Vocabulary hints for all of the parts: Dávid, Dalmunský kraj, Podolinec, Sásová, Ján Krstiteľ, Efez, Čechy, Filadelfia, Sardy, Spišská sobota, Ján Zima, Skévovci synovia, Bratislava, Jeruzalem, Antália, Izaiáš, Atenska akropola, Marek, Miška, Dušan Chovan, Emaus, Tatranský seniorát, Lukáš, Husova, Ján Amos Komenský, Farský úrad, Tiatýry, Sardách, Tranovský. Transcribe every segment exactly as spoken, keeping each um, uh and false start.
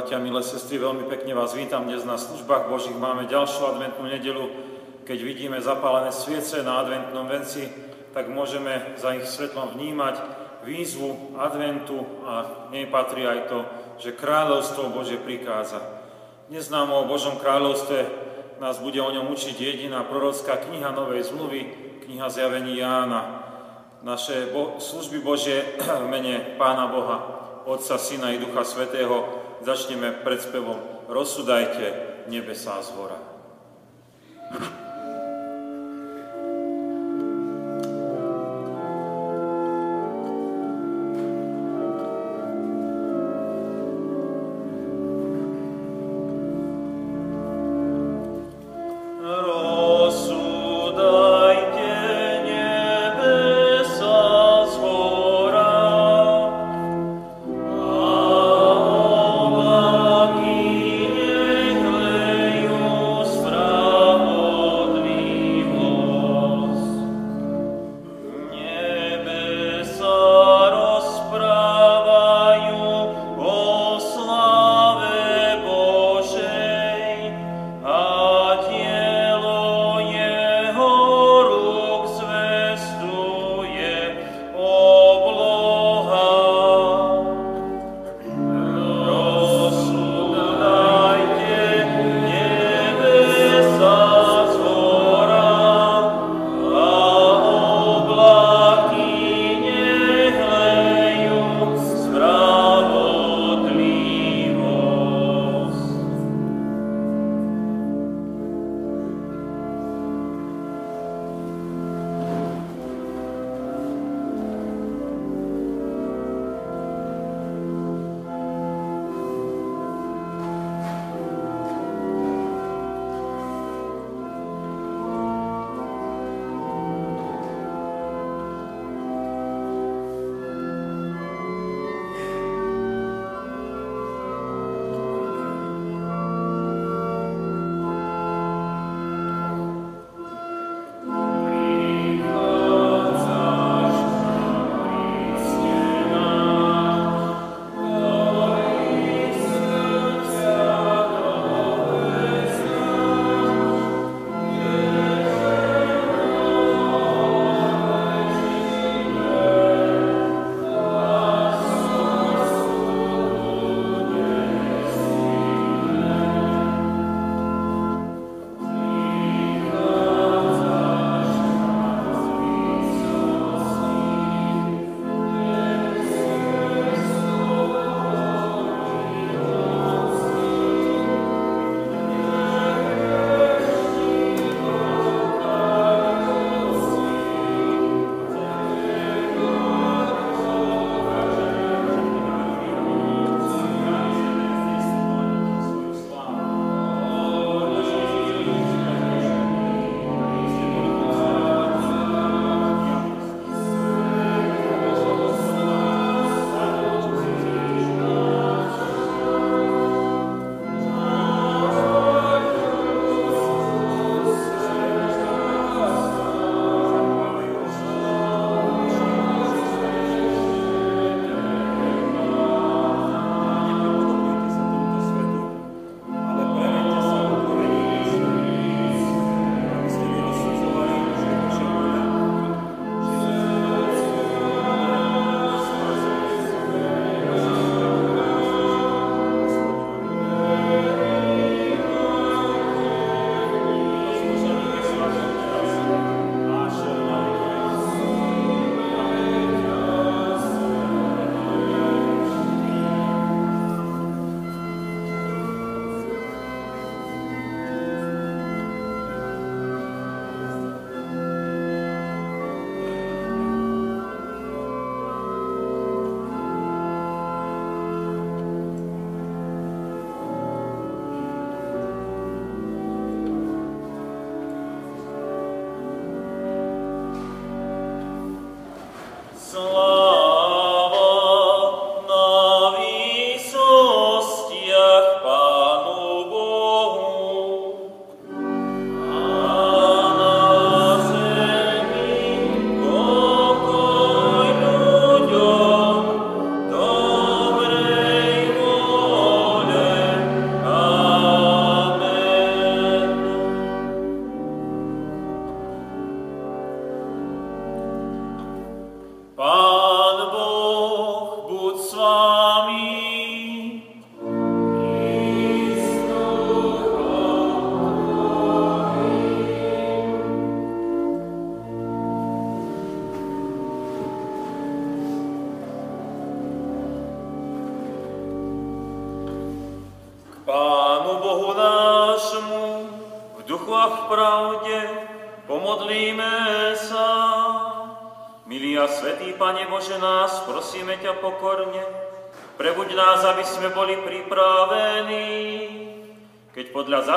bratia, milé sestry, veľmi pekne vás vítam. Dnes na službách Božích máme ďalšiu adventnú nedeľu. Keď vidíme zapálené sviece na adventnom venci, tak môžeme za ich svetlom vnímať výzvu adventu a v nej patrí aj to, že kráľovstvo Božie prichádza. Dnes nám o Božom kráľovstve nás bude o ňom učiť jediná prorocká kniha Novej zmluvy, kniha Zjavení Jána. Naše bo- služby Božie v mene Pána Boha, Otca, Syna i Ducha Svätého začneme pred spevom Rozsudajte nebesá z hora.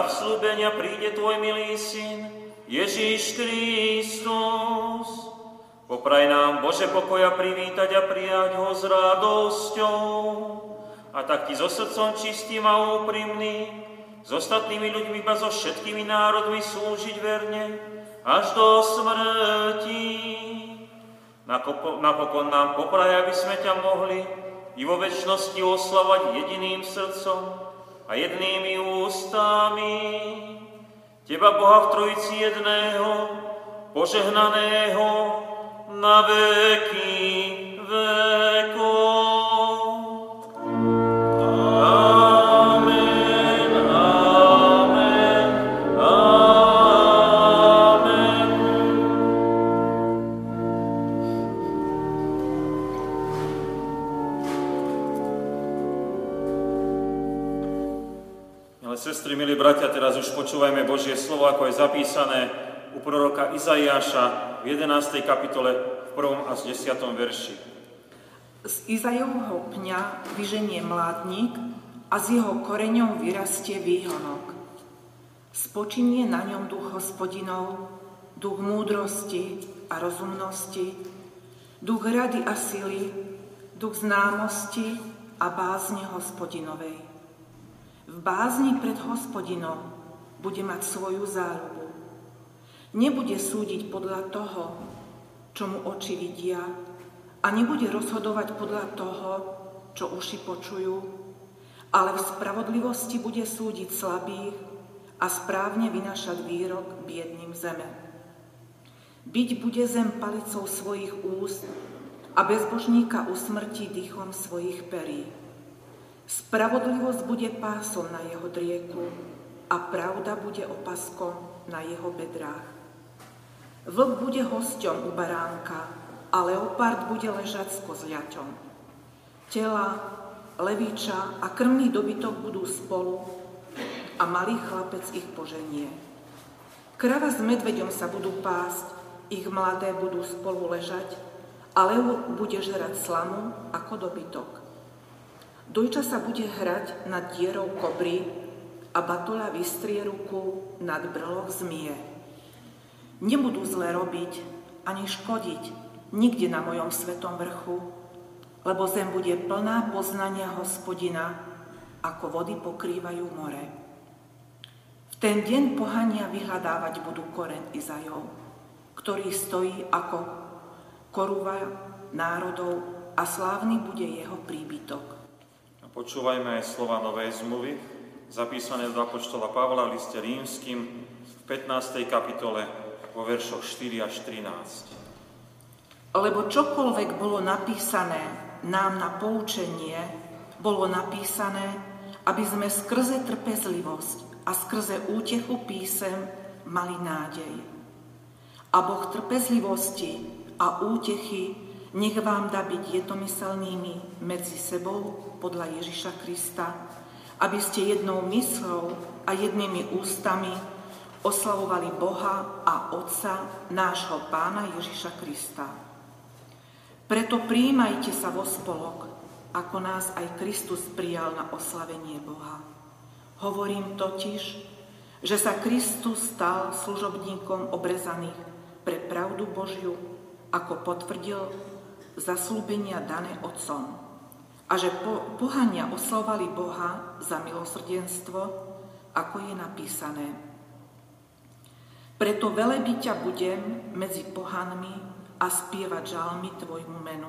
Slúbenia príde tvoj milý syn Ježiš Kristus. Popraj nám, Bože, pokoja privítať a prijať ho s radosťou a tak ti so srdcom čistým a úprimným, s ostatnými ľuďmi a so všetkými národmi slúžiť verne až do smrti. Napokon nám popraj, aby sme ťa mohli i vo večnosti oslavať jediným srdcom a jednými ústami. Teba, Boha v Trojici jedného, požehnaného na veky vekov. Sestry, milí bratia, teraz už počúvajme Božie slovo, ako je zapísané u proroka Izaiáša v jedenástej kapitole v prvom až desiatom verši. Z Izajovho pňa vyženie mládnik a z jeho koreňom vyrastie výhonok. Spočinie na ňom duch Hospodinov, duch múdrosti a rozumnosti, duch rady a sily, duch známosti a bázne Hospodinovej. V bázni pred Hospodinom bude mať svoju záľubu. Nebude súdiť podľa toho, čo mu oči vidia, a nebude rozhodovať podľa toho, čo uši počujú, ale v spravodlivosti bude súdiť slabých a správne vynášať výrok biedným zeme. Biť bude zem palicou svojich úst a bezbožníka usmrtí dýchom svojich perí. Spravodlivosť bude pásom na jeho drieku a pravda bude opaskom na jeho bedrách. Vlk bude hosťom u baránka a leopard bude ležať s kozľaťom. Tela, leviča a krmný dobytok budú spolu a malý chlapec ich poženie. Krava s medveďom sa budú pásť, ich mladé budú spolu ležať a lev bude žerať slamu ako dobytok. Dojča sa bude hrať nad dierou kobry a batola vystrie ruku nad brloch zmije. Nebudú zle robiť ani škodiť nikde na mojom svetom vrchu, lebo zem bude plná poznania Hospodina, ako vody pokrývajú more. V ten deň pohania vyhľadávať budú koreň Izajov, ktorý stojí ako koruva národov a slávny bude jeho príbytok. Počúvajme aj slova Novej zmluvy, zapísané od apoštola Pavla v liste rímskym v pätnástej kapitole vo veršoch štyri až trinásť. Lebo čokoľvek bolo napísané nám na poučenie, bolo napísané, aby sme skrze trpezlivosť a skrze útechu písem mali nádej. A Boh trpezlivosti a útechy nech vám dá byť jednomyselnými medzi sebou podľa Ježiša Krista, aby ste jednou mysľou a jednými ústami oslavovali Boha a Otca, nášho Pána Ježiša Krista. Preto prijímajte sa vo spolok, ako nás aj Kristus prijal na oslavenie Boha. Hovorím totiž, že sa Kristus stal služobníkom obrezaných pre pravdu Božiu, ako potvrdil zasľúbenia dané Otcom. A že pohania oslavovali Boha za milosrdenstvo, ako je napísané. Preto velebiť ťa budem medzi pohanmi a spievať žalmy tvojmu menu.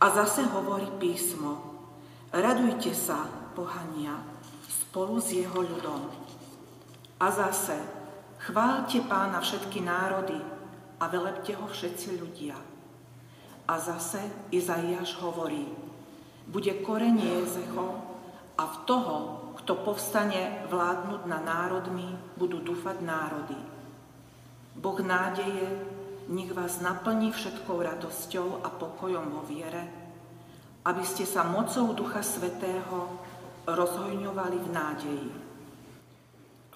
A zase hovorí písmo, radujte sa, pohania, spolu s jeho ľudom. A zase, chváľte Pána všetky národy a velebte ho všetci ľudia. A zase Izaiáš hovorí, bude korenie Jezechov a v toho, kto povstane vládnuť nad národmi, budú dúfať národy. Boh nádeje, nech vás naplní všetkou radosťou a pokojom vo viere, aby ste sa mocou Ducha Svätého rozhojňovali v nádeji.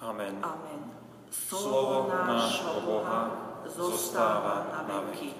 Amen. Amen. Slovo, Slovo nášho Boha zostáva na veky.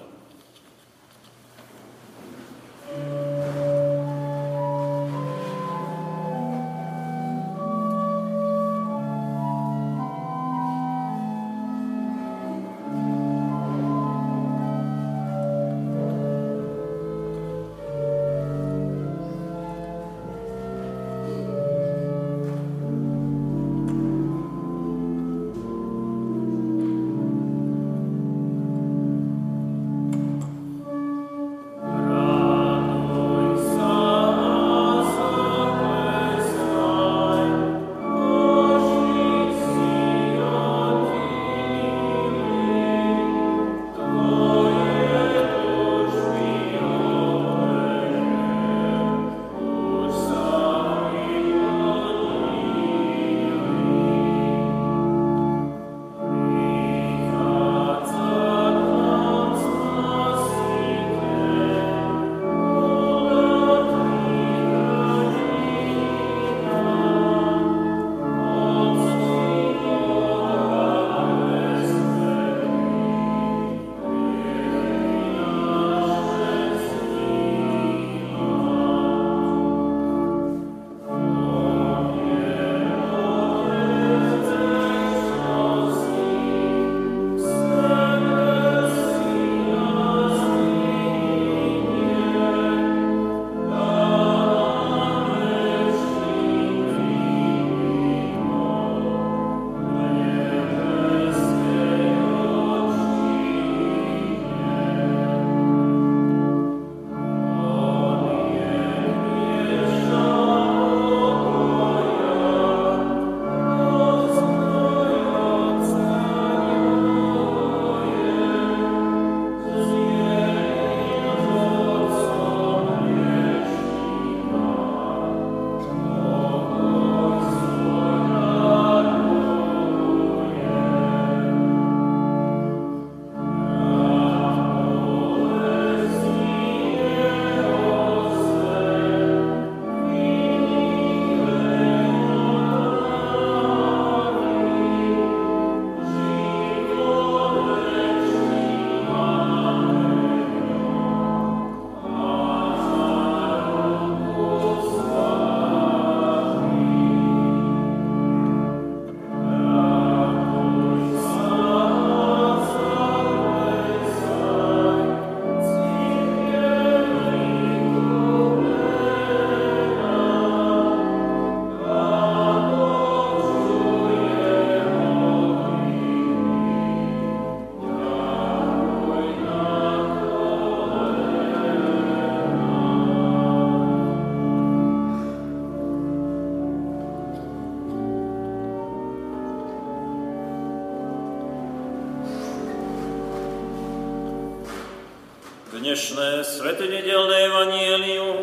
Dnešné svätonedeľné evanjelium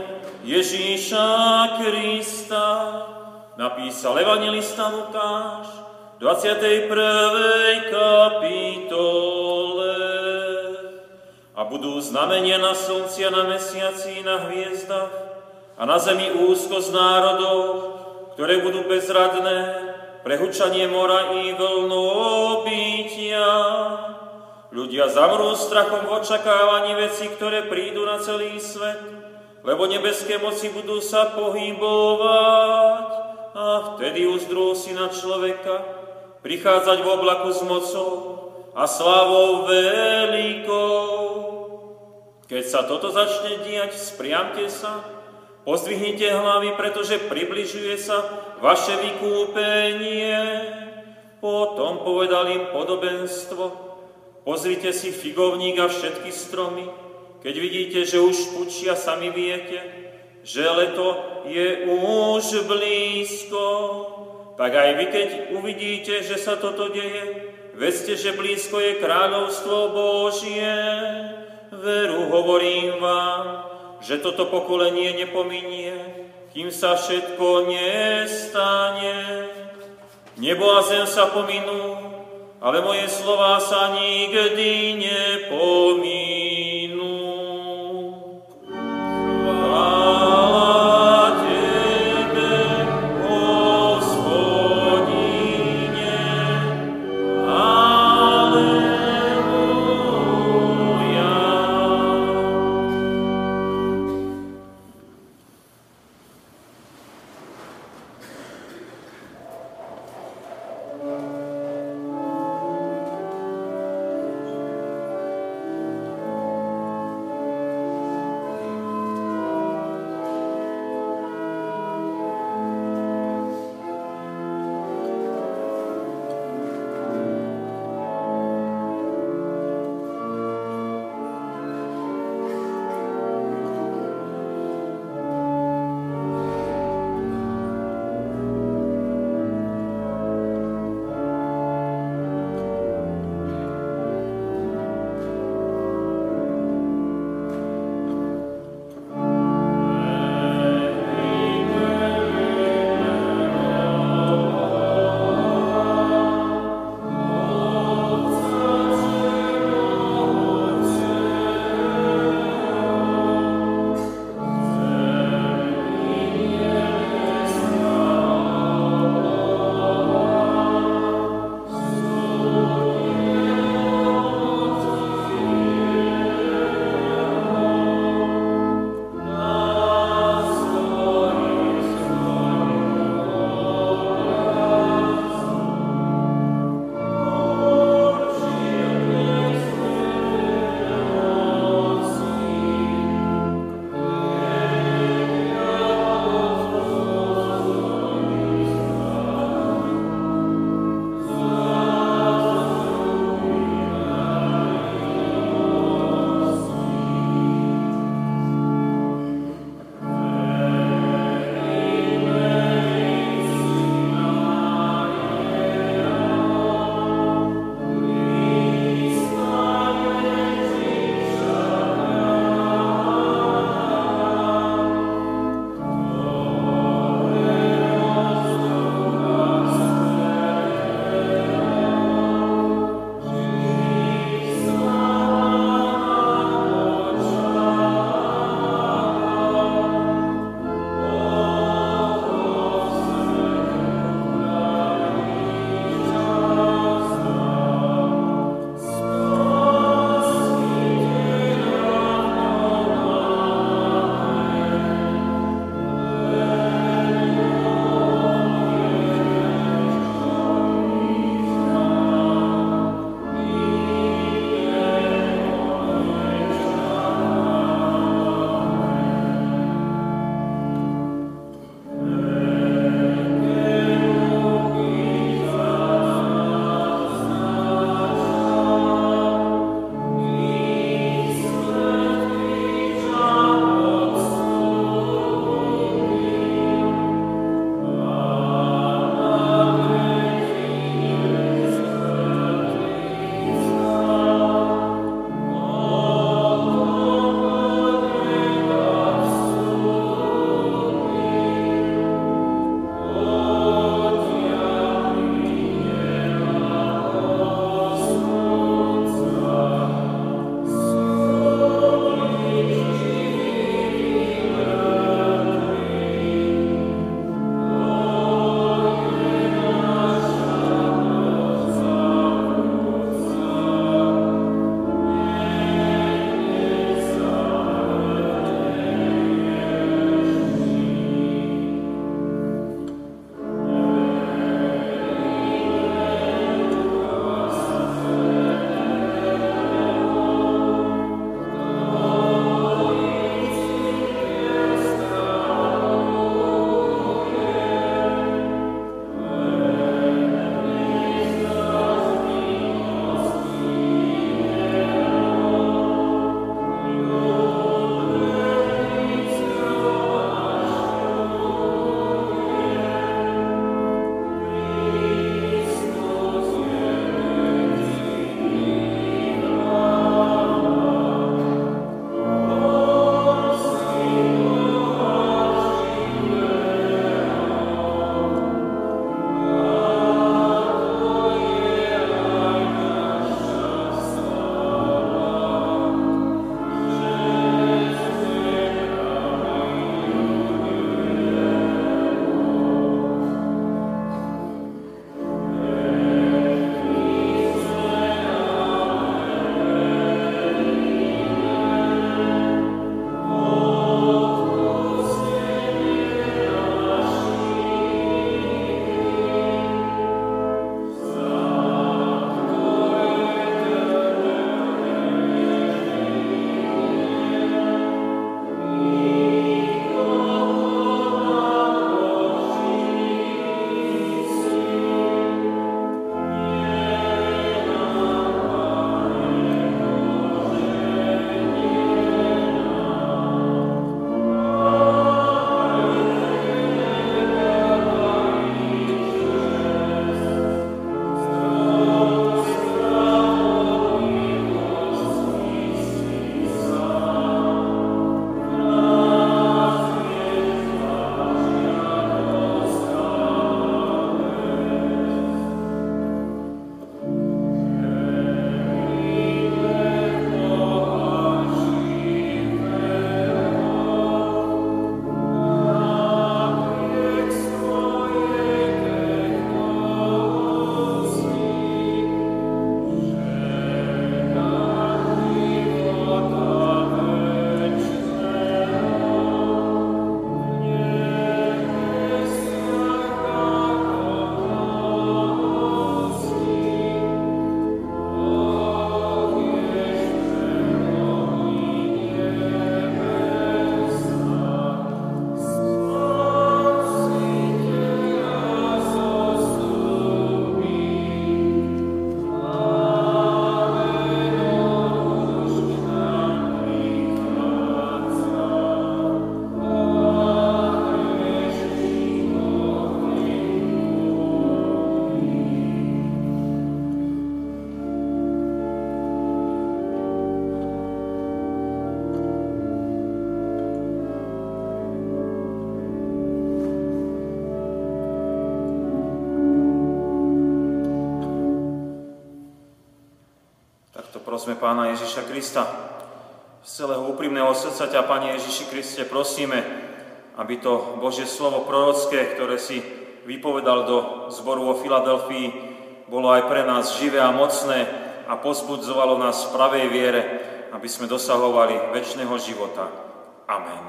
Ježíša Krista napísal evanjelista Lukáš v dvadsiatej prvej kapitole. A budú znamenia na slnci, na mesiaci, na hviezdach a na zemi úzkosť národov, ktoré budú bezradné, prehučanie mora i vlnobytia. Ľudia zamrú strachom v očakávaní vecí, ktoré prídu na celý svet, lebo nebeské moci budú sa pohybovať a vtedy uzdrú Syna človeka prichádzať v oblaku s mocou a slávou veľkou. Keď sa toto začne diať, spriamte sa, pozdvihnite hlavy, pretože približuje sa vaše vykúpenie. Potom povedal im podobenstvo. Pozrite si figovník a všetky stromy, keď vidíte, že už pučia, sami viete, že leto je už blízko. Tak aj vy, keď uvidíte, že sa toto deje, vedzte, že blízko je kráľovstvo Božie. Veru hovorím vám, že toto pokolenie nepominie, kým sa všetko nestane. Nebo a zem sa pominú, ale moje slová sa nikdy nepominú. Chvála Tebe, Hospodine, Aleluja. Prosme Pána Ježiša Krista. Z celého úprimného srdca ťa, Pane Ježiši Kriste, prosíme, aby to Božie slovo prorocké, ktoré si vypovedal do zboru vo Filadelfii, bolo aj pre nás živé a mocné a pozbudzovalo nás v pravej viere, aby sme dosahovali večného života. Amen.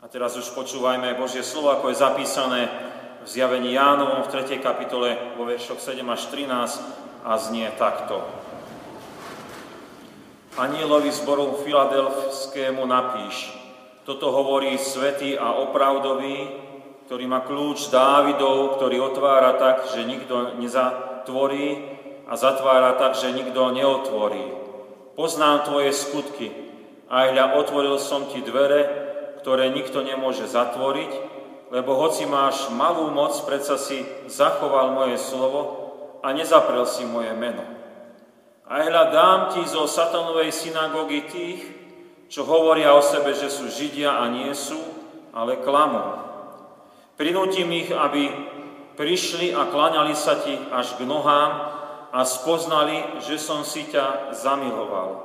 A teraz už počúvajme Božie slovo, ako je zapísané v zjavení Jánovom v tretej kapitole vo veršoch sedem až trinásť a znie takto. Anjelovi zboru filadelfskému napíš, toto hovorí svätý a opravdový, ktorý má kľúč Dávidov, ktorý otvára tak, že nikto nezatvorí a zatvára tak, že nikto neotvorí. Poznám tvoje skutky, aj hľa otvoril som ti dvere, ktoré nikto nemôže zatvoriť, lebo hoci máš malú moc, predsa si zachoval moje slovo a nezaprel si moje meno. A hľa dám ti zo satanovej synagógy tých, čo hovoria o sebe, že sú Židia a nie sú, ale klamú. Prinútim ich, aby prišli a klaňali sa ti až k nohám a spoznali, že som si ťa zamiloval.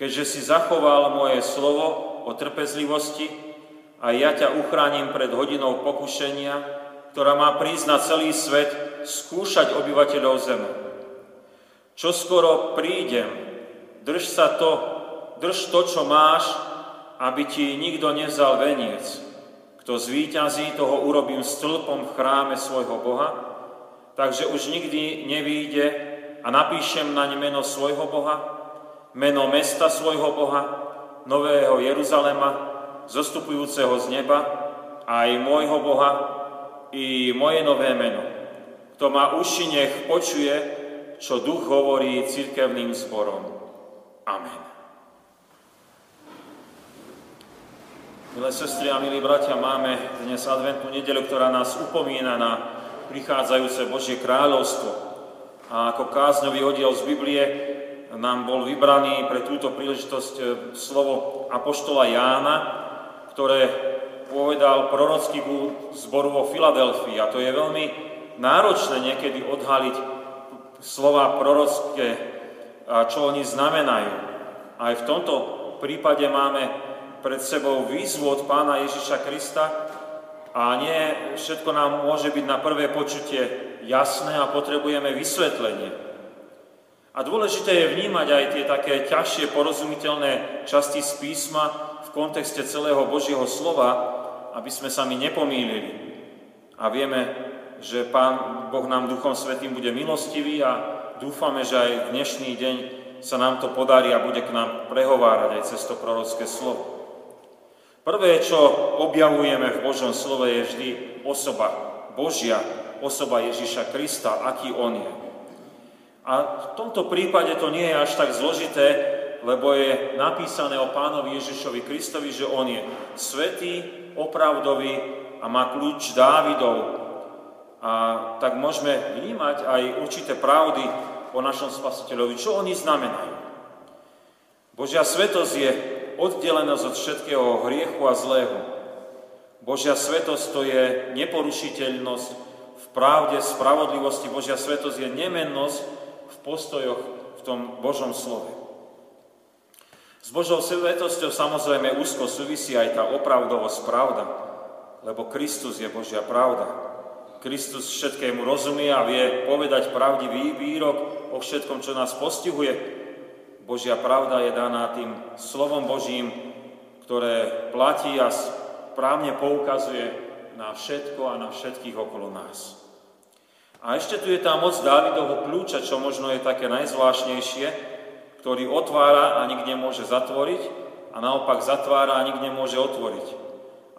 Keďže si zachoval moje slovo o trpezlivosti a ja ťa uchránim pred hodinou pokušenia, ktorá má prísť na celý svet skúšať obyvateľov zeme. Čoskoro prídem, drž sa to, drž to, čo máš, aby ti nikto nevzal veniec. Kto zvíťazí, toho urobím stĺpom v chráme svojho Boha, takže už nikdy nevyjde a napíšem naň meno svojho Boha, meno mesta svojho Boha, Nového Jeruzalema, zostupujúceho z neba, aj môjho Boha, i moje nové meno. Kto má uši, nech počuje, čo Duch hovorí cirkevným zborom. Amen. Milé sestry a milí bratia, máme dnes adventnú nedeľu, ktorá nás upomína na prichádzajúce Božie kráľovstvo. A ako kázňový oddiel z Biblie nám bol vybraný pre túto príležitosť slovo apoštola Jána, ktoré povedal prorockému zboru vo Filadelfii. A to je veľmi náročné niekedy odhaliť slova prorocké, čo oni znamenajú. Aj v tomto prípade máme pred sebou výzvu od Pána Ježiša Krista a nie všetko nám môže byť na prvé počutie jasné a potrebujeme vysvetlenie. A dôležité je vnímať aj tie také ťažšie porozumiteľné časti z písma v kontexte celého Božieho slova, aby sme sa my nepomýlili. A vieme, že Pán Boh nám Duchom Svätým bude milostivý a dúfame, že aj dnešný deň sa nám to podarí a bude k nám prehovárať aj cez to prorocké slovo. Prvé, čo objavujeme v Božom slove, je vždy osoba Božia, osoba Ježiša Krista, aký on je. A v tomto prípade to nie je až tak zložité, lebo je napísané o Pánovi Ježišovi Kristovi, že on je svätý, opravdový a má kľúč Dávidov. A tak môžeme vnímať aj určité pravdy o našom Spasiteľovi, čo oni znamenajú. Božia svätosť je oddelenosť od všetkého hriechu a zlého. Božia svätosť to je neporušiteľnosť v pravde, spravodlivosti. Božia svätosť je nemennosť v postojoch v tom Božom slove. S Božou svätosťou samozrejme úzko súvisí aj tá opravdovosť pravda, lebo Kristus je Božia pravda. Kristus všetkému rozumie a vie povedať pravdivý výrok o všetkom, čo nás postihuje. Božia pravda je daná tým slovom Božím, ktoré platí a správne poukazuje na všetko a na všetkých okolo nás. A ešte tu je tá moc Dávidovho kľúča, čo možno je také najzvláštnejšie, ktorý otvára a nikde môže zatvoriť a naopak zatvára a nikde môže otvoriť.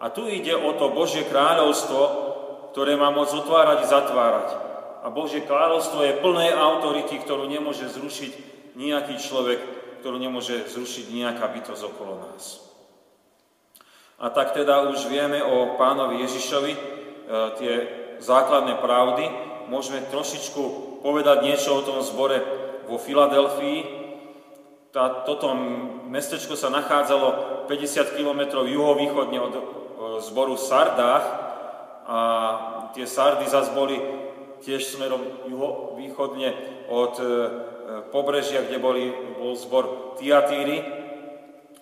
A tu ide o to Božie kráľovstvo, ktoré má moc otvárať a zatvárať. A Božie kráľovstvo je plné autority, ktorú nemôže zrušiť nejaký človek, ktorú nemôže zrušiť nejaká bytosť okolo nás. A tak teda už vieme o Pánovi Ježišovi tie základné pravdy. Môžeme trošičku povedať niečo o tom zbore vo Filadelfii. Tá, toto mestečko sa nachádzalo päťdesiat kilometrov juhovýchodne od zboru Sardách a tie Sardy zase boli tiež smerom juhovýchodne od pobrežia, kde boli, bol zbor Tiatýry.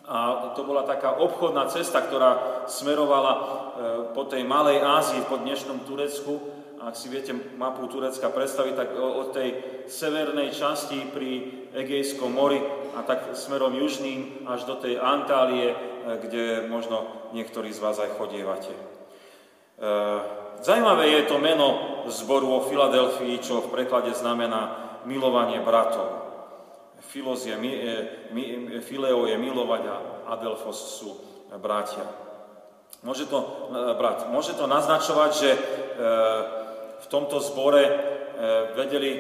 A to bola taká obchodná cesta, ktorá smerovala po tej Malej Ázii, po dnešnom Turecku. Ak si viete mapu Turecka predstaviť, tak od tej severnej časti pri Egejskom mori a tak smerom južným až do tej Antálie, kde možno niektorí z vás aj chodievate. Zajímavé je to meno zboru o Filadelfii, čo v preklade znamená milovanie bratov. Filos je, Fileo je milovať a Adelfos sú bratia. Môže to, brat, môže to naznačovať, že v tomto zbore vedeli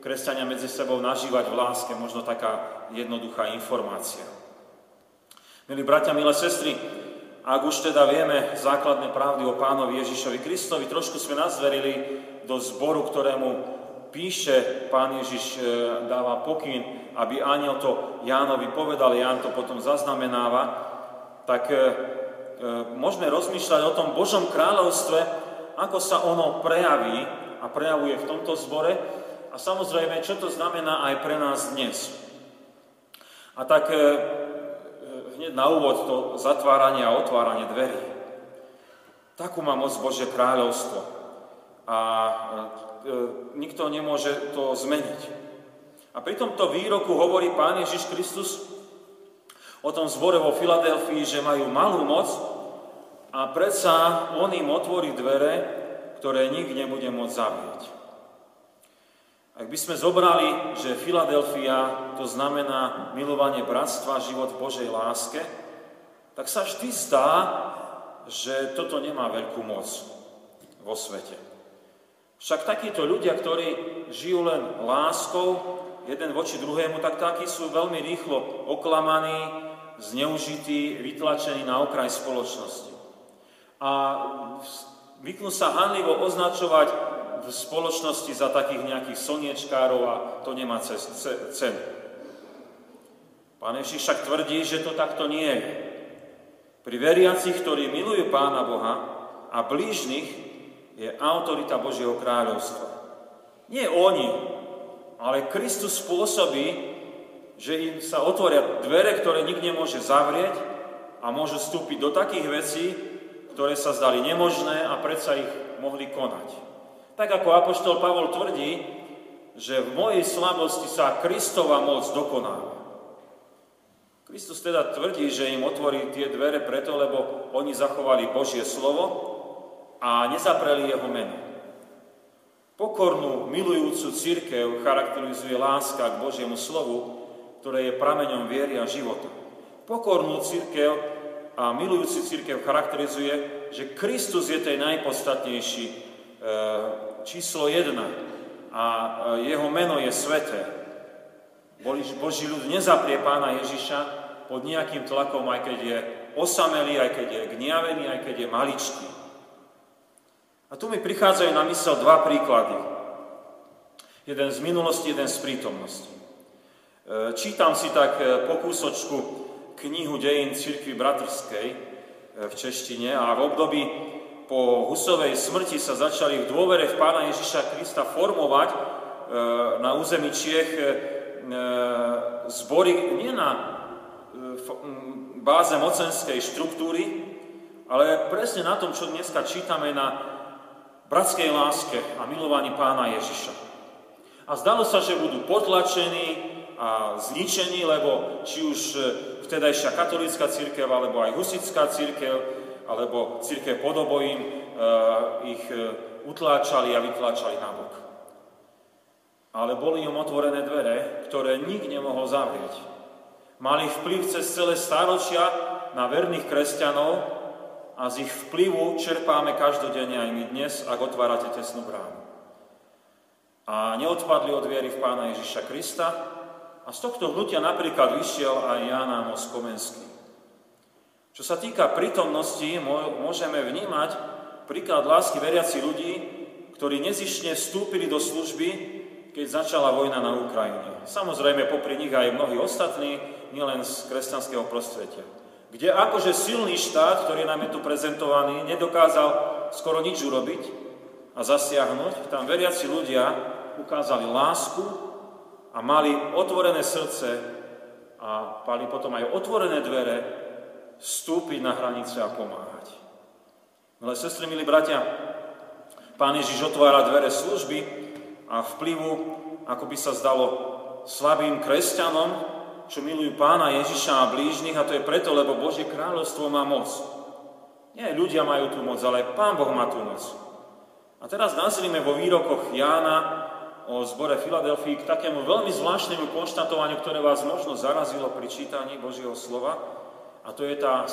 kresťania medzi sebou nažívať v láske, možno taká jednoduchá informácia. Milí bratia, milé sestry, ak už teda vieme základné pravdy o Pánovi Ježišovi Kristovi, trošku sme nazverili do zboru, ktorému píše, Pán Ježiš dáva pokyn, aby aniel to Jánovi povedal, Ján to potom zaznamenáva, tak môžeme rozmýšľať o tom Božom kráľovstve, ako sa ono prejaví a prejavuje v tomto zbore a samozrejme, čo to znamená aj pre nás dnes. A tak hneď na úvod to zatváranie a otváranie dverí. Takú má moc Božie kráľovstvo. A nikto nemôže to zmeniť. A pri tomto výroku hovorí Pán Ježiš Kristus o tom zbore vo Filadelfii, že majú malú moc a predsa on im otvorí dvere, ktoré nikto nebude môcť zavrieť. Ak by sme zobrali, že Filadelfia to znamená milovanie bratstva, život v Božej láske, tak sa vždy zdá, že toto nemá veľkú moc vo svete. Však takíto ľudia, ktorí žijú len láskou, jeden voči druhému, tak takí sú veľmi rýchlo oklamaní, zneužití, vytlačení na okraj spoločnosti. A zvyknú sa hanlivo označovať v spoločnosti za takých nejakých slniečkárov a to nemá cenu. Pán Ježiš však tvrdí, že to takto nie je. Pri veriacich, ktorí milujú Pána Boha a blížnych, je autorita Božieho kráľovstva. Nie oni, ale Kristus spôsobí, že im sa otvoria dvere, ktoré nikto nemôže zavrieť a môžu vstúpiť do takých vecí, ktoré sa zdali nemožné a predsa ich mohli konať. Tak ako apoštol Pavol tvrdí, že v mojej slabosti sa Kristova moc dokonáva. Kristus teda tvrdí, že im otvorí tie dvere preto, lebo oni zachovali Božie slovo a nezapreli jeho meno. Pokornú, milujúcu cirkev charakterizuje láska k Božiemu slovu, ktoré je prameňom viery a života. Pokornú cirkev a milujúci cirkev charakterizuje, že Kristus je ten najpodstatnejší, e, číslo jedna a jeho meno je sveté. Boží ľud nezaprie Pána Ježiša pod nejakým tlakom, aj keď je osamelý, aj keď je gniavený, aj keď je maličký. A tu mi prichádzajú na mysel dva príklady. Jeden z minulosti, jeden z prítomnosti. Čítam si tak po kúsočku knihu Dejín cirkvi bratrskej v češtine a v období po Husovej smrti sa začali v dôvere v Pána Ježiša Krista formovať na území Čiech zbory nie na báze mocenskej štruktúry, ale presne na tom, čo dneska čítame na bratskej láske a milovaní Pána Ježiša. A zdalo sa, že budú potlačení a zničení, lebo či už vtedajšia katolícka cirkev, alebo aj husitská cirkev, alebo cirkev pod obojím, e, ich utláčali a vytláčali na bok. Ale boli im otvorené dvere, ktoré nikto nemohol zavrieť. Mali vplyv cez celé stáročia na verných kresťanov, a z ich vplyvu čerpáme každodenne aj my dnes, ak otvárate tesnú bránu. A neodpadli od viery v Pána Ježiša Krista a z tohto hnutia napríklad vyšiel aj Ján Amos Komenský. Čo sa týka prítomnosti, môžeme vnímať príklad lásky veriaci ľudí, ktorí nezištne vstúpili do služby, keď začala vojna na Ukrajine. Samozrejme, popri nich aj mnohí ostatní, nielen z kresťanského prostredia. Kde akože silný štát, ktorý nám je tu prezentovaný, nedokázal skoro nič urobiť a zasiahnuť, tam veriaci ľudia ukázali lásku a mali otvorené srdce a mali potom aj otvorené dvere vstúpiť na hranice a pomáhať. Milé sestry, milí bratia, Pán Ježiš otvára dvere služby a vplyvu, ako by sa zdalo, slabým kresťanom, čo milujú Pána Ježiša a blížnych, a to je preto, lebo Božie kráľovstvo má moc. Nie ľudia majú tú moc, ale Pán Boh má tú moc. A teraz nazrime vo výrokoch Jána o zbore Filadelfii k takému veľmi zvláštnemu konštatovaniu, ktoré vás možno zarazilo pri čítaní Božieho slova, a to je tá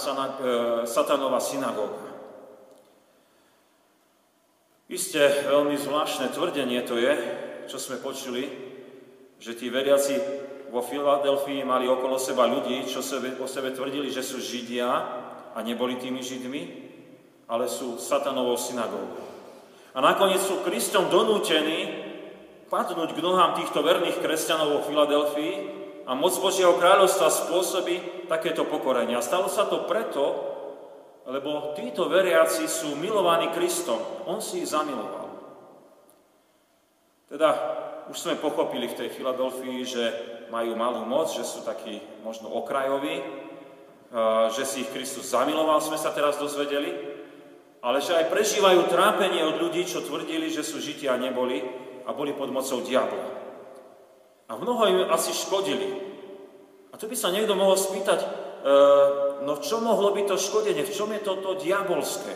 satanova synagóga. Isté veľmi zvláštne tvrdenie to je, čo sme počuli, že tí veriaci vo Filadelfii mali okolo seba ľudí, čo sebe, o sebe tvrdili, že sú Židia a neboli tými Židmi, ale sú satanovou synagógou. A nakoniec sú Kristom donútení padnúť k nohám týchto verných kresťanov vo Filadelfii a moc Božieho kráľovstva spôsobí takéto pokorenie. A stalo sa to preto, lebo títo veriaci sú milovaní Kristom. On si ich zamiloval. Teda už sme pochopili v tej Filadelfii, že majú malú moc, že sú takí možno okrajoví, že si ich Kristus zamiloval, sme sa teraz dozvedeli, ale že aj prežívajú trápenie od ľudí, čo tvrdili, že sú Židia a neboli a boli pod mocou diabla. A mnoho im asi škodili. A tu by sa niekto mohol spýtať, e, no v čom mohlo byť to škodenie, v čom je toto diabolské?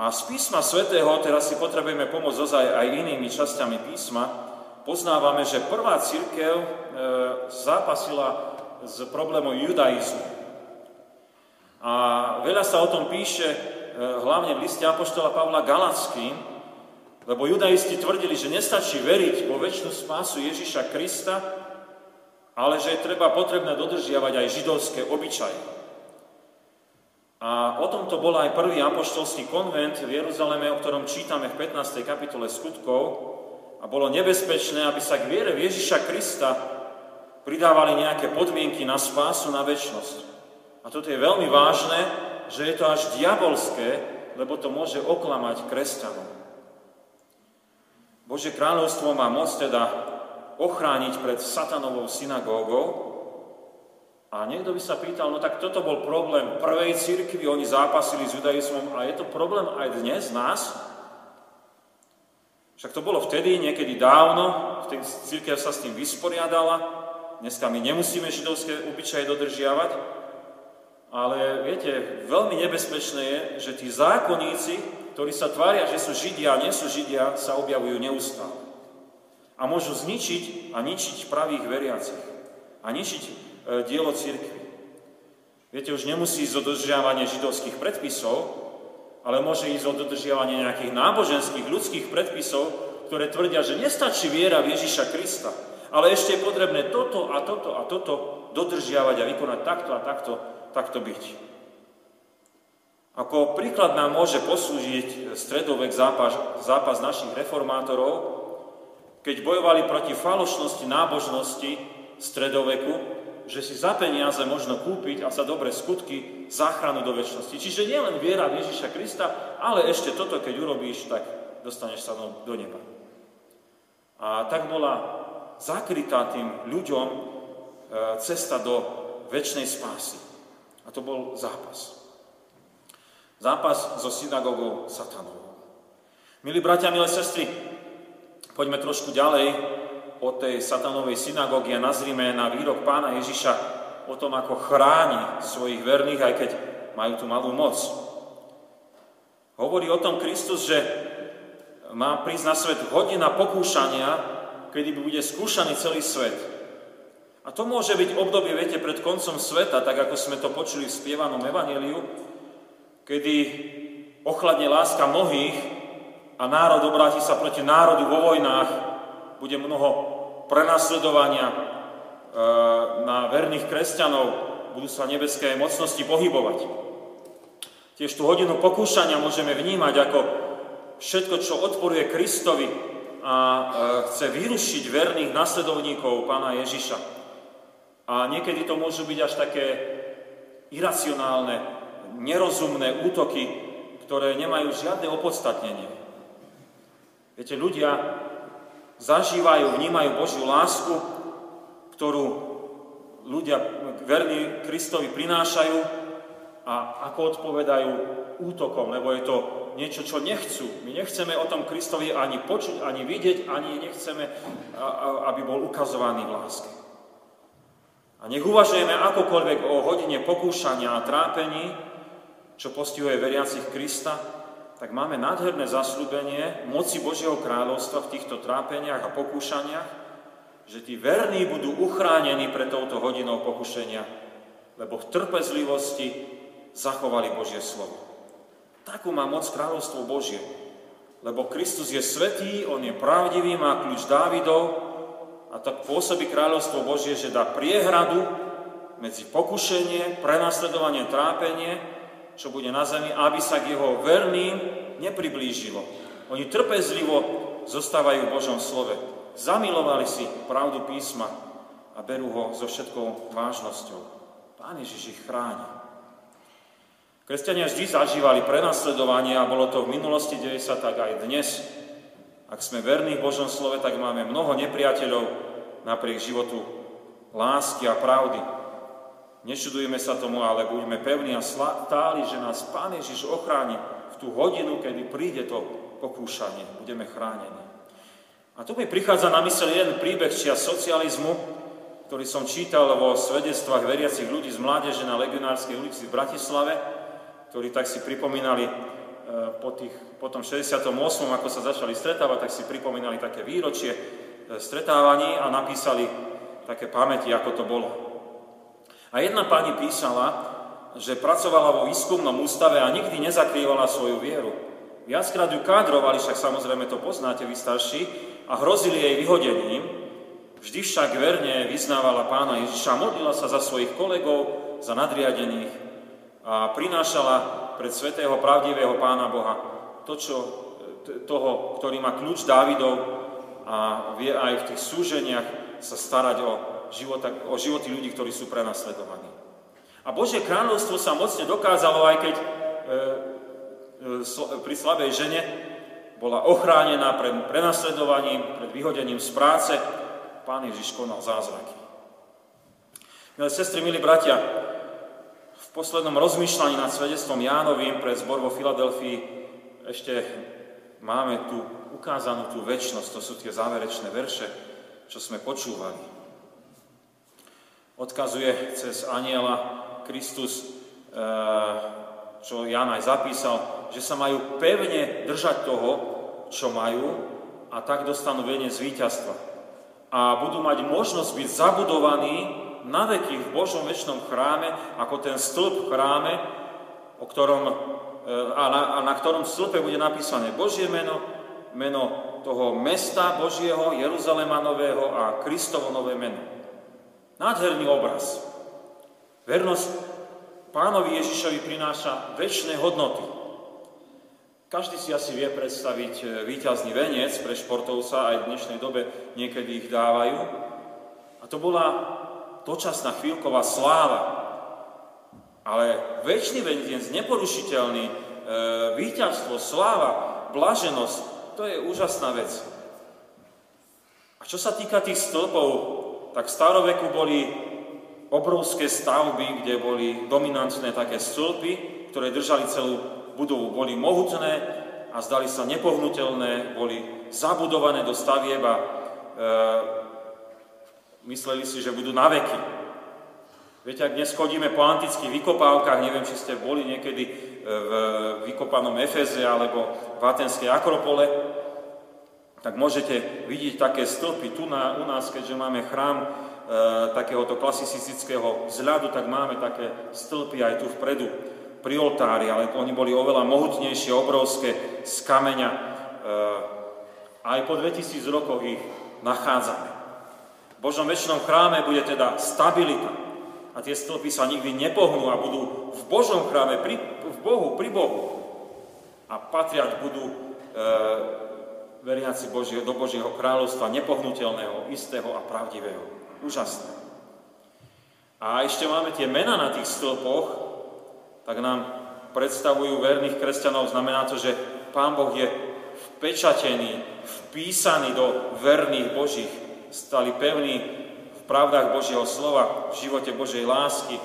A z písma svätého, teraz si potrebujeme pomôcť ozaj aj inými časťami písma, poznávame, že prvá cirkev e, zápasila s problémom judaizmu. A veľa sa o tom píše, hlavne v liste apoštola Pavla Galatským, lebo judaisti tvrdili, že nestačí veriť vo večnú spásu Ježiša Krista, ale že je treba potrebné dodržiavať aj židovské obyčaje. A o tomto bol aj prvý apoštolský konvent v Jeruzaleme, o ktorom čítame v pätnástej kapitole skutkov, a bolo nebezpečné, aby sa k viere v Ježiša Krista pridávali nejaké podmienky na spásu, na večnosť. A toto je veľmi vážne, že je to až diabolské, lebo to môže oklamať kresťanom. Božie kráľovstvo má moc teda ochrániť pred satanovou synagógou. A niekto by sa pýtal, no tak toto bol problém prvej cirkvi, oni zápasili s judaizmom, a je to problém aj dnes nás? Však to bolo vtedy, niekedy dávno, v tej cirkev sa s tým vysporiadala, dneska my nemusíme židovské obyčaje dodržiavať. Ale viete, veľmi nebezpečné je, že tí zákonníci, ktorí sa tvária, že sú Židia a nie sú Židia, sa objavujú neustále. A môžu zničiť a ničiť pravých veriacich. A ničiť e, dielo cirkvi. Viete, už nemusí ísť o dodržiavanie židovských predpisov, ale môže ísť o dodržiavanie nejakých náboženských, ľudských predpisov, ktoré tvrdia, že nestačí viera v Ježiša Krista, ale ešte je potrebné toto a toto a toto dodržiavať a vykonať takto a takto takto byť. Ako príklad nám môže poslúžiť stredovek zápas, zápas našich reformátorov, keď bojovali proti falošnosti nábožnosti stredoveku, že si za peniaze možno kúpiť a za dobré skutky záchranu do večnosti. Čiže nie len viera v Ježiša Krista, ale ešte toto, keď urobíš, tak dostaneš sa do neba. A tak bola zakrytá tým ľuďom cesta do večnej spásy. A to bol zápas. Zápas so synagógou satanovou. Milí bratia, milé sestry, poďme trošku ďalej od tej satanovej synagógy a nazrime na výrok Pána Ježiša o tom, ako chráni svojich verných, aj keď majú tú malú moc. Hovorí o tom Kristus, že má prísť na svet hodina pokúšania, kedy bude skúšaný celý svet. A to môže byť obdobie, viete, pred koncom sveta, tak ako sme to počuli v spievanom evanjeliu, kedy ochladne láska mnohých a národ obráti sa proti národu vo vojnách, bude mnoho prenasledovania e, na verných kresťanov, budú sa nebeské mocnosti pohybovať. Tiež tú hodinu pokúšania môžeme vnímať ako všetko, čo odporuje Kristovi a e, chce vyrušiť verných nasledovníkov Pána Ježiša. A niekedy to môžu byť až také iracionálne, nerozumné útoky, ktoré nemajú žiadne opodstatnenie. Viete, ľudia zažívajú, vnímajú Božiu lásku, ktorú ľudia verní Kristovi prinášajú a ako odpovedajú útokom, lebo je to niečo, čo nechcú. My nechceme o tom Kristovi ani počuť, ani vidieť, ani nechceme, aby bol ukazovaný v láske. A nech uvažujeme akokoľvek o hodine pokúšania a trápení, čo postihuje veriacich Krista, tak máme nádherné zasľúbenie moci Božieho kráľovstva v týchto trápeniach a pokúšaniach, že tí verní budú uchránení pred touto hodinou pokušenia, lebo v trpezlivosti zachovali Božie slovo. Takú má moc kráľovstvo Božie, lebo Kristus je svätý, on je pravdivý, má kľúč Dávidov a tak pôsobí kráľovstvo Božie, že dá priehradu medzi pokušenie, prenasledovanie, trápenie, čo bude na zemi, aby sa k jeho verným nepriblížilo. Oni trpezlivo zostávajú v Božom slove. Zamilovali si pravdu písma a berú ho so všetkou vážnosťou. Pán Ježiš ich chráni. Kresťania vždy zažívali prenasledovanie a bolo to v minulosti, deje sa tak aj dnes. Ak sme verní v Božom slove, tak máme mnoho nepriateľov napriek životu lásky a pravdy. Nečudujme sa tomu, ale buďme pevní a stáli, že nás Pán Ježiš ochráni v tú hodinu, kedy príde to pokúšanie. Budeme chránení. A tu mi prichádza na mysel jeden príbeh čia socializmu, ktorý som čítal vo svedectvách veriacich ľudí z mládeže na Legionárskej ulici v Bratislave, ktorí tak si pripomínali po, tých, po tom šesťdesiatom ôsmom, ako sa začali stretávať, tak si pripomínali také výročie stretávaní a napísali také pamäti, ako to bolo. A jedna pani písala, že pracovala vo výskumnom ústave a nikdy nezakrývala svoju vieru. Viackrát ju kádrovali, však samozrejme to poznáte vy starší, a hrozili jej vyhodením. Vždy však verne vyznávala Pána Ježiša, modlila sa za svojich kolegov, za nadriadených a prinášala pred svätého pravdivého Pána Boha to, čo, toho, ktorý má kľúč Dávidov a vie aj v tých súženiach sa starať o Života, o životy ľudí, ktorí sú prenasledovaní. A Božie kráľovstvo sa mocne dokázalo, aj keď e, e, sl- pri slabej žene bola ochránená pred prenasledovaním, pred vyhodením z práce. Pán Ježiš konal zázraky. Milé sestry, milí bratia, v poslednom rozmýšľaní nad svedectvom Jánovým pre zbor vo Filadelfii ešte máme tu ukázanú tú večnosť, to sú tie záverečné verše, čo sme počúvali. Odkazuje cez aniela Kristus, čo Ján aj zapísal, že sa majú pevne držať toho, čo majú a tak dostanú veniec víťazstva. A budú mať možnosť byť zabudovaní na veky v Božom večnom chráme, ako ten stĺp v chráme, o ktorom, a na, a na ktorom stĺpe bude napísané Božie meno, meno toho mesta Božieho, Jeruzalema nového a Kristovo nové meno. Nádherný obraz. Vernosť Pánovi Ježišovi prináša večné hodnoty. Každý si asi vie predstaviť víťazný veniec pre športovca, aj v dnešnej dobe niekedy ich dávajú. A to bola dočasná chvíľková sláva. Ale večný veniec, neporušiteľný, e, víťazstvo, sláva, blaženosť, to je úžasná vec. A čo sa týka tých stĺpov, tak v staroveku boli obrovské stavby, kde boli dominantné také stĺpy, ktoré držali celú budovu. Boli mohutné a zdali sa nepohnutelné, boli zabudované do stavieb a e, mysleli si, že budú na veky. Viete, ak dnes chodíme po antických vykopávkach, neviem, či ste boli niekedy v vykopanom Efeze alebo v Atenskej akropole, tak môžete vidieť také stĺpy. Tu na, u nás, keďže máme chrám e, takéhoto klasicistického vzhľadu, tak máme také stĺpy aj tu vpredu, pri oltári, ale oni boli oveľa mohutnejšie, obrovské, z kameňa. E, aj po dvetisíc rokoch ich nachádzame. V Božom večnom chráme bude teda stabilita a tie stĺpy sa nikdy nepohnú a budú v Božom chráme, pri, v Bohu, pri Bohu a patriať budú e, veriaci Božie, do Božieho kráľovstva, nepohnutelného, istého a pravdivého. Úžasné. A ešte máme tie mená na tých stĺpoch, tak nám predstavujú verných kresťanov, znamená to, že Pán Boh je v vpečatení, vpísaní do verných Božích, stali pevní v pravdách Božieho slova, v živote Božej lásky,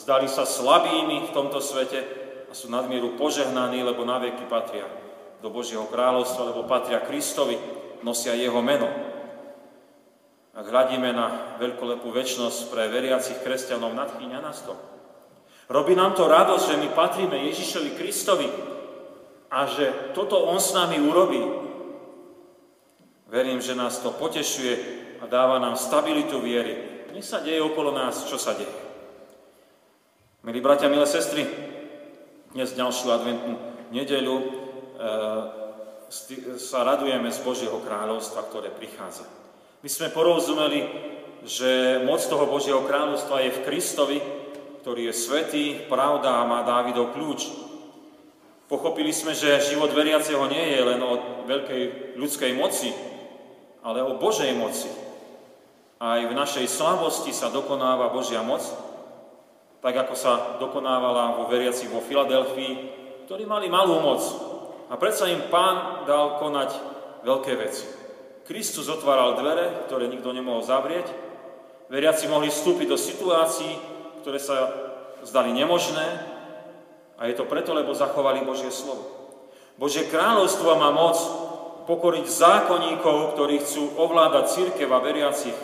zdali sa slabými v tomto svete a sú nadmieru požehnaní, lebo naveky patria do Božieho kráľovstva, lebo patria Kristovi, nosia jeho meno. Ak hľadíme na veľkolepú večnosť pre veriacich kresťanov, nadchýňa nás to. Robí nám to radosť, že my patríme Ježišovi Kristovi a že toto on s nami urobí. Verím, že nás to potešuje a dáva nám stabilitu viery. Nech sa deje okolo nás, čo sa deje. Milí bratia, milé sestry, dnes ďalšiu adventnú nedeľu e, sa radujeme z Božieho kráľovstva, ktoré prichádza. My sme porozumeli, že moc toho Božieho kráľovstva je v Kristovi, ktorý je svätý, pravda a má Dávidov kľúč. Pochopili sme, že život veriaceho nie je len o veľkej ľudskej moci, ale o Božej moci. Aj v našej slabosti sa dokonáva Božia moc, tak ako sa dokonávala vo veriacich vo Filadelfii, ktorí mali malú moc. A predsa im Pán dal konať veľké veci. Kristus otváral dvere, ktoré nikto nemohol zavrieť. Veriaci mohli vstúpiť do situácií, ktoré sa zdali nemožné, a je to preto, lebo zachovali Božie slovo. Božie kráľovstvo má moc pokoriť zákonníkov, ktorí chcú ovládať cirkev a veriacich.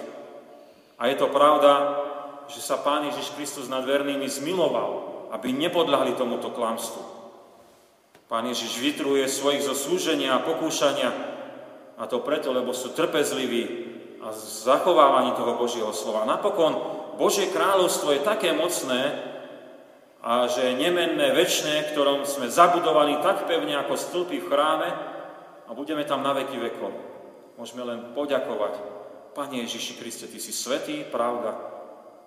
A je to pravda, že sa Pán Ježiš Kristus nad vernými zmiloval, aby nepodľahli tomuto klamstvu. Pán Ježiš vytruje svojich zo súženia a pokúšania, a to preto, lebo sú trpezliví a zachovávaní toho Božieho slova. Napokon Božie kráľovstvo je také mocné a že nemenné, večné, ktorom sme zabudovaní tak pevne ako stĺpy v chráme a budeme tam na veky vekom. Môžeme len poďakovať. Pane Ježiši Kriste, Ty si svätý, pravda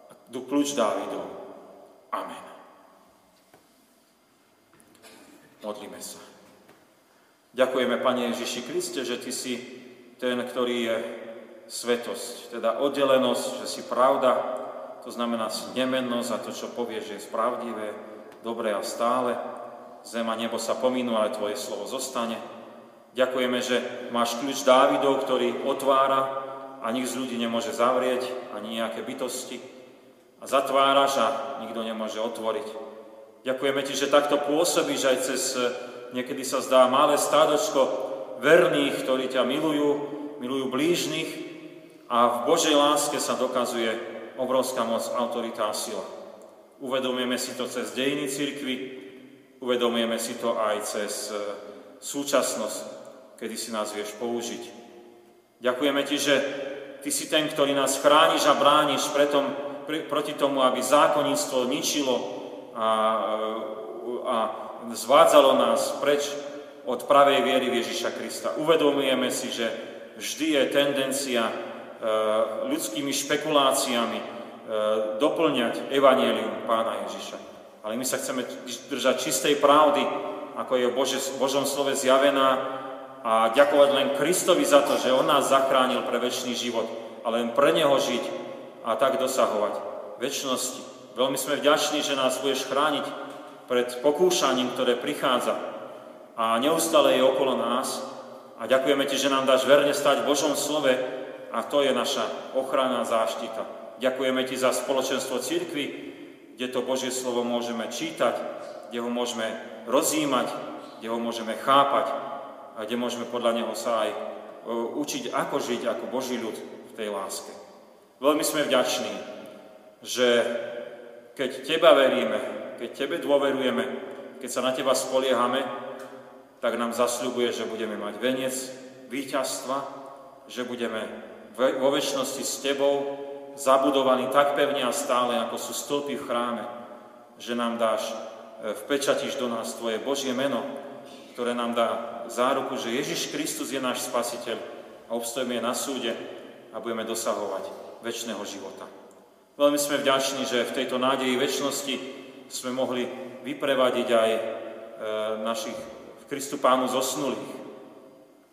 a kľúč Dávidov. Amen. Modlíme sa. Ďakujeme, Pane Ježiši Kriste, že Ty si ten, ktorý je svätosť, teda oddelenosť, že si pravda. To znamená nemennosť a to, čo povieš, je pravdivé, dobré a stále. Zem a nebo sa pominú, ale tvoje slovo zostane. Ďakujeme, že máš kľúč Dávidov, ktorý otvára a nik z ľudí nemôže zavrieť, ani nejaké bytosti. A zatváraš a nikto nemôže otvoriť. Ďakujeme ti, že takto pôsobíš aj cez, niekedy sa zdá, malé stádočko verných, ktorí ťa milujú, milujú blížnych a v Božej láske sa dokazuje obrovská moc, autorita a sila. Uvedomujeme si to cez dejiny cirkvi, uvedomujeme si to aj cez súčasnosť, kedy si nás vieš použiť. Ďakujeme ti, že ty si ten, ktorý nás chrániš a brániš pretom, pr- proti tomu, aby zákonníctvo ničilo a, a zvádzalo nás preč od pravej viery Ježiša Krista. Uvedomujeme si, že vždy je tendencia ľudskými špekuláciami doplňať evanjelium Pána Ježiša. Ale my sa chceme držať čistej pravdy, ako je v Božom slove zjavená, a ďakovať len Kristovi za to, že on nás zachránil pre večný život a len pre neho žiť a tak dosahovať večnosti. Veľmi sme vďační, že nás budeš chrániť pred pokúšaním, ktoré prichádza a neustále je okolo nás, a ďakujeme ti, že nám dáš verne stať v Božom slove, a to je naša ochrana, záštita. Ďakujeme ti za spoločenstvo cirkvi, kde to Božie slovo môžeme čítať, kde ho môžeme rozjímať, kde ho môžeme chápať a kde môžeme podľa neho sa aj učiť, ako žiť ako Boží ľud v tej láske. Veľmi sme vďační, že keď teba veríme, keď tebe dôverujeme, keď sa na teba spoliehame, tak nám zasľubuje, že budeme mať veniec víťazstva, že budeme vo večnosti s tebou zabudovaní tak pevne a stále, ako sú stĺpy v chráme, že nám dáš, vpečatíš do nás tvoje Božie meno, ktoré nám dá záruku, že Ježiš Kristus je náš spasiteľ a obstojíme na súde a budeme dosahovať večného života. Veľmi sme vďační, že v tejto nádeji večnosti sme mohli vyprevadiť aj našich v Kristu Pánu zosnulých.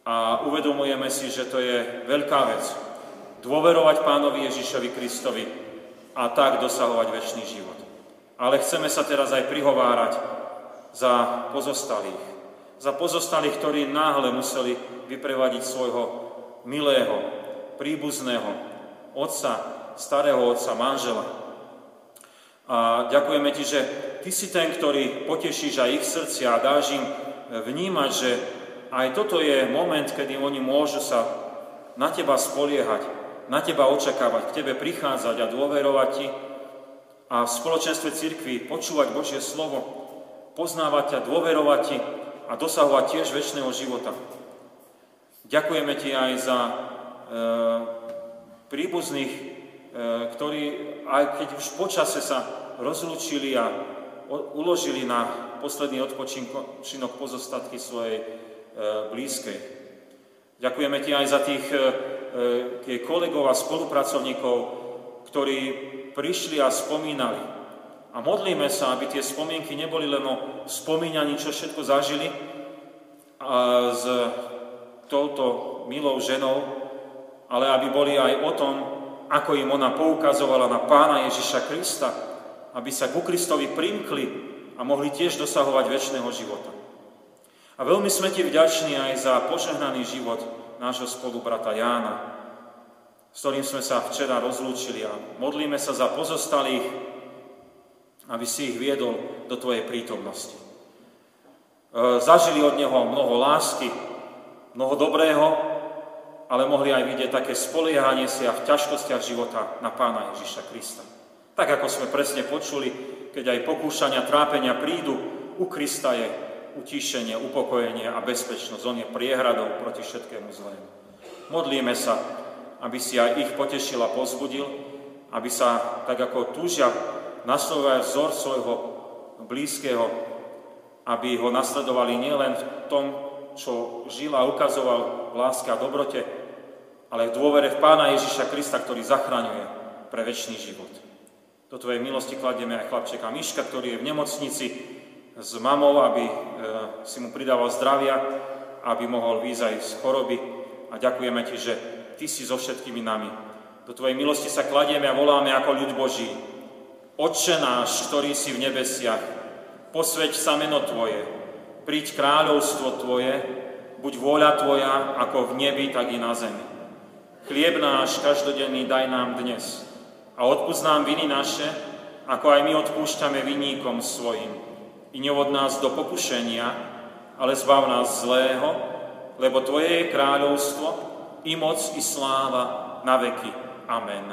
A uvedomujeme si, že to je veľká vec. Dôverovať Pánovi Ježišovi Kristovi a tak dosahovať večný život. Ale chceme sa teraz aj prihovárať za pozostalých, za pozostalých, ktorí náhle museli vyprevadiť svojho milého, príbuzného, otca, starého otca, manžela. A ďakujeme ti, že ty si ten, ktorý potešíš aj ich srdcia a dáš im vnímať, že aj toto je moment, kedy oni môžu sa na teba spoliehať, na teba očakávať, k tebe prichádzať a dôverovať ti a v spoločenstve cirkvi počúvať Božie slovo, poznávať ťa, dôverovať ti a dosahovať tiež večného života. Ďakujeme ti aj za e, príbuzných, e, ktorí aj keď už počase sa rozlúčili a o, uložili na posledný odpočinok pozostatky svojej e, blízkej. Ďakujeme ti aj za tých e, kolegov a spolupracovníkov, ktorí prišli a spomínali. A modlíme sa, aby tie spomienky neboli len o spomínaní, čo všetko zažili a s touto milou ženou, ale aby boli aj o tom, ako im ona poukazovala na Pána Ježiša Krista, aby sa ku Kristovi primkli a mohli tiež dosahovať večného života. A veľmi sme ti vďační aj za požehnaný život nášho spolubrata Jána, s ktorým sme sa včera rozlúčili a modlíme sa za pozostalých, aby si ich viedol do tvojej prítomnosti. Zažili od neho mnoho lásky, mnoho dobrého, ale mohli aj vidieť také spoliehanie sa v ťažkostiach života na Pána Ježiša Krista. Tak, ako sme presne počuli, keď aj pokúšania, trápenia prídu, u Krista je utíšenie, upokojenie a bezpečnosť. On je priehradou proti všetkému zlému. Modlíme sa, aby si aj ich potešil a povzbudil, aby sa, tak ako túžia, nasledoval vzor svojho blízkeho, aby ho nasledovali nielen v tom, čo žil a ukazoval v láske a dobrote, ale v dôvere v Pána Ježiša Krista, ktorý zachraňuje pre večný život. Do tvojej milosti kladieme aj chlapčeka Miška, ktorý je v nemocnici s mamou, aby si mu pridával zdravia, aby mohol výjsť aj z choroby. A ďakujeme ti, že ty si so všetkými nami. Do tvojej milosti sa kladieme a voláme ako ľud Boží. Otče náš, ktorý si v nebesiach, posväť sa meno tvoje, príď kráľovstvo tvoje, buď vôľa tvoja, ako v nebi, tak i na zemi. Chlieb náš každodenný daj nám dnes a odpusť nám viny naše, ako aj my odpúšťame vinníkom svojim. I neuvod nás do pokušenia, ale zbav nás zlého, lebo tvoje je kráľovstvo, i moc, i sláva, na veky. Amen.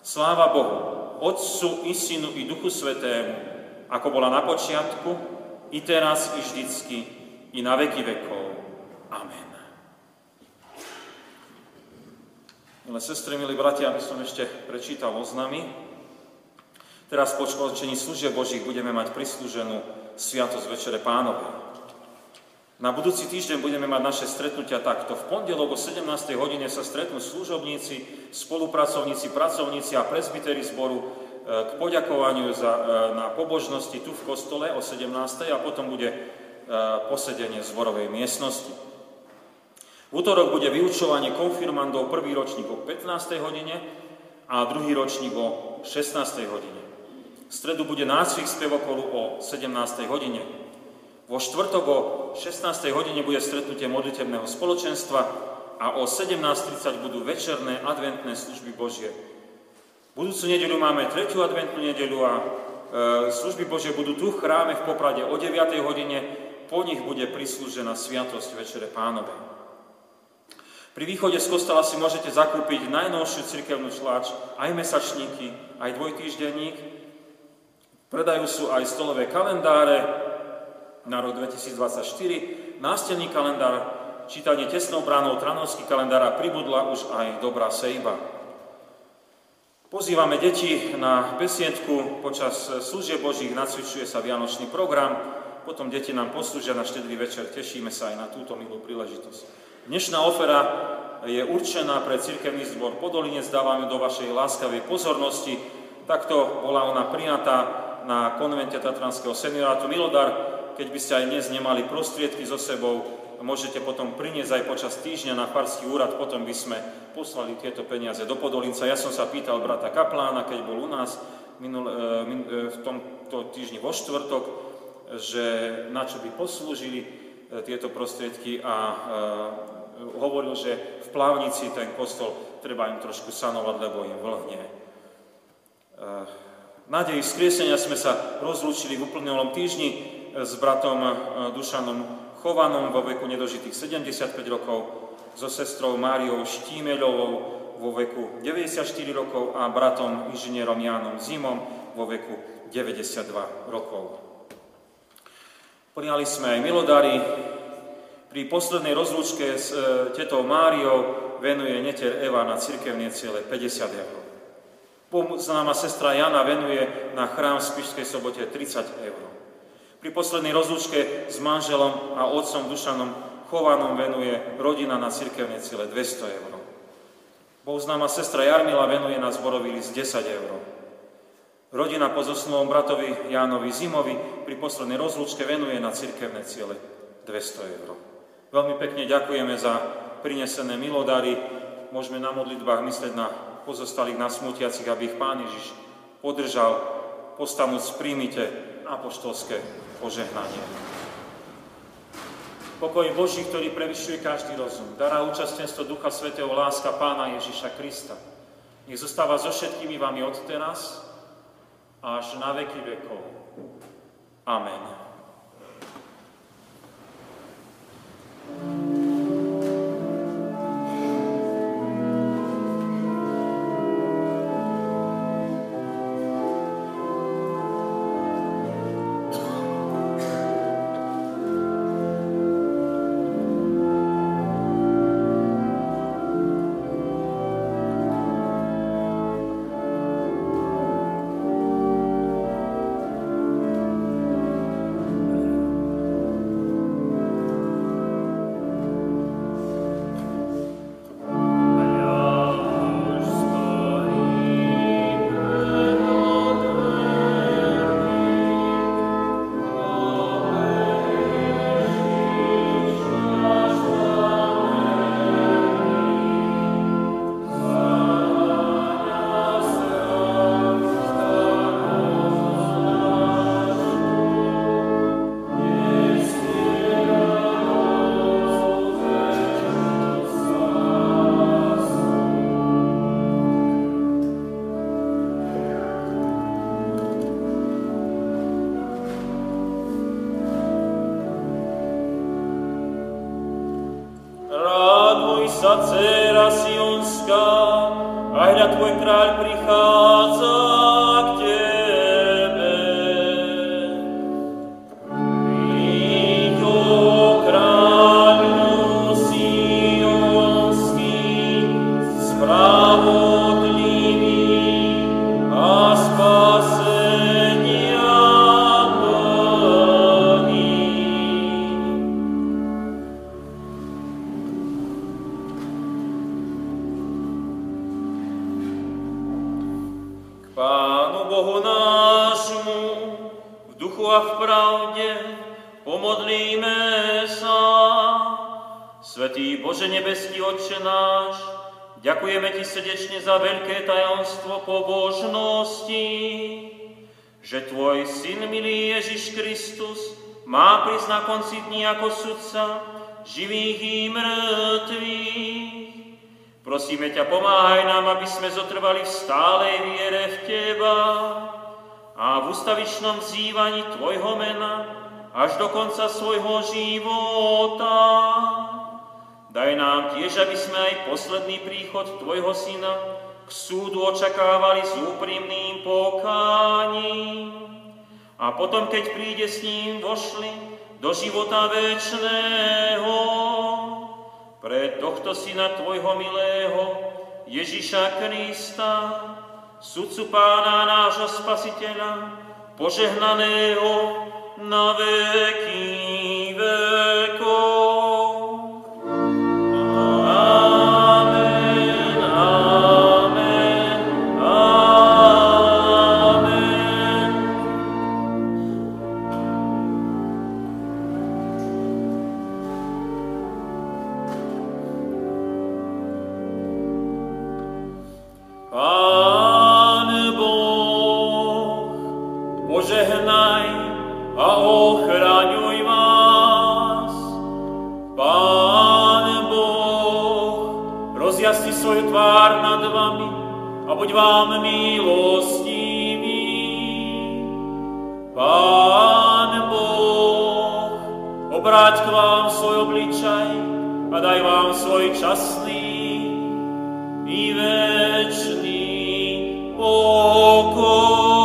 Sláva Bohu, Otcu i Synu i Duchu Svätému, ako bola na počiatku, i teraz, i vždycky, i na veky vekov. Amen. Milé sestry, milí bratia, aby som ešte prečítal oznamy. Teraz po skončení služieb Božích budeme mať prislúženú sviatosť Večere Pánovej. Na budúci týždeň budeme mať naše stretnutia takto. V pondelok o sedemnástej hodine sa stretnú služobníci, spolupracovníci, pracovníci a presbyteri zboru k poďakovaniu za, na pobožnosti tu v kostole o sedemnástej a potom bude posedenie zborovej miestnosti. V utorok bude vyučovanie konfirmandov, prvý ročník o pätnástej hodine a druhý ročník o šestnástej hodine. V stredu bude nácvik spevokolu o sedemnástej hodine. Vo štvrtok o šestnástej hodine bude stretnutie modlitebného spoločenstva a o sedemnástej tridsať budú večerné adventné služby Božie. Budúcu nedeľu máme tretiu adventnú nedeľu a e, služby Božie budú tu v chráme v Poprade o deviatej hodine, po nich bude prislúžená sviatosť Večere Pánovej. Pri východe z kostola si môžete zakúpiť najnovšiu cirkevnú tlač, aj mesačníky, aj dvojtýždenník. Predajú sú aj stolové kalendáre na rok dvetisícdvadsaťštyri, nástenný kalendár, čítanie Tesnou bránou, Tranovský kalendár a pribudla už aj Dobrá sejba. Pozývame deti na besiedku, počas služieb Božích nacvičuje sa vianočný program, potom deti nám poslúžia na Štedrý večer, tešíme sa aj na túto milú príležitosť. Dnešná ofera je určená pre cirkevný zbor Podolinec, dávam ju do vašej láskavej pozornosti, takto bola ona prijatá na konvente Tatranského seniorátu Milodar. Keď by ste aj dnes nemali prostriedky so sebou, môžete potom priniesť aj počas týždňa na Farský úrad, potom by sme poslali tieto peniaze do Podolinca. Ja som sa pýtal brata kaplána, keď bol u nás minul, min, v tomto týždni vo štvrtok, že na čo by poslúžili, tieto prostriedky a hovoril, že v Plavnici ten kostol treba im trošku sanovať, lebo im vlhne. Nádej vzkriesenia sme sa rozlúčili v uplynulom týždni s bratom Dušanom Chovanom vo veku nedožitých sedemdesiatpäť rokov, so sestrou Máriou Štímeľovou vo veku deväťdesiatštyri rokov a bratom inžinierom Jánom Zimom vo veku deväťdesiatdva rokov. Prijali sme aj milodary. Pri poslednej rozlúčke s tetou Máriou venuje neter Eva na cirkevné ciele päťdesiat eur. Známa sestra Jana venuje na chrám v Spišskej Sobote tridsať eur. Pri poslednej rozlúčke s manželom a otcom Dušanom Chovanom venuje rodina na cirkevné ciele dvesto eur. Bohuznáma sestra Jarmila venuje na zborový list desať eur. Rodina po zosnulom bratovi Jánovi Zimovi pri poslednej rozlúčke venuje na cirkevné ciele dvesto eur. Veľmi pekne ďakujeme za prinesené milodary. Môžeme na modlitbách myslieť na pozostalých, na smutiacich, aby ich Pán Ježiš podržal. Postanúc príjmite apoštolské požehnanie. Pokoj Boží, ktorý prevyšuje každý rozum, dará účastenstvo Ducha Svätého, láska Pána Ježiša Krista. Nech zostáva so všetkými vami od teraz až na veky vekov. Amen. Dcera Sionská, a hľa tvoj kráľ prichádza k tebe. Príď, ó kráľu Sionský, spravodlivý a spasenia v pravde, pomodlíme sa. Svätý Bože nebeský Otče náš, ďakujeme Ti srdečne za veľké tajomstvo pobožnosti, že Tvoj Syn, milý Ježiš Kristus, má prísť na konci dní ako sudca živých i mŕtvych. Prosíme ťa, pomáhaj nám, aby sme zotrvali v stálej viere v Teba a v ustavičnom vzývaní Tvojho mena až do konca svojho života. Daj nám tiež, aby sme aj posledný príchod Tvojho Syna k súdu očakávali s úprimným pokáním a potom, keď príde s ním, vošli do života večného. Pre tohto Syna Tvojho milého Ježiša Krista, sudcu Pána nášho Spasiteľa, požehnaného na veky vekov. Amen, amen, amen. Amen. Požehnaj a ochraňuj vás. nami a buď vám milostivý. Pán Boh, obráť k vám svoj obličaj a daj vám svoj časný i večný pokoj.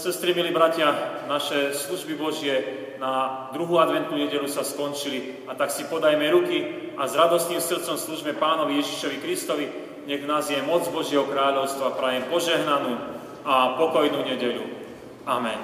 Sestry, milí bratia, naše služby Božie na druhú adventnú nedeľu sa skončili a tak si podajme ruky a s radostným srdcom služme Pánovi Ježišovi Kristovi. Nech nás je moc Božieho kráľovstva. Prajem požehnanú a pokojnú nedeľu. Amen.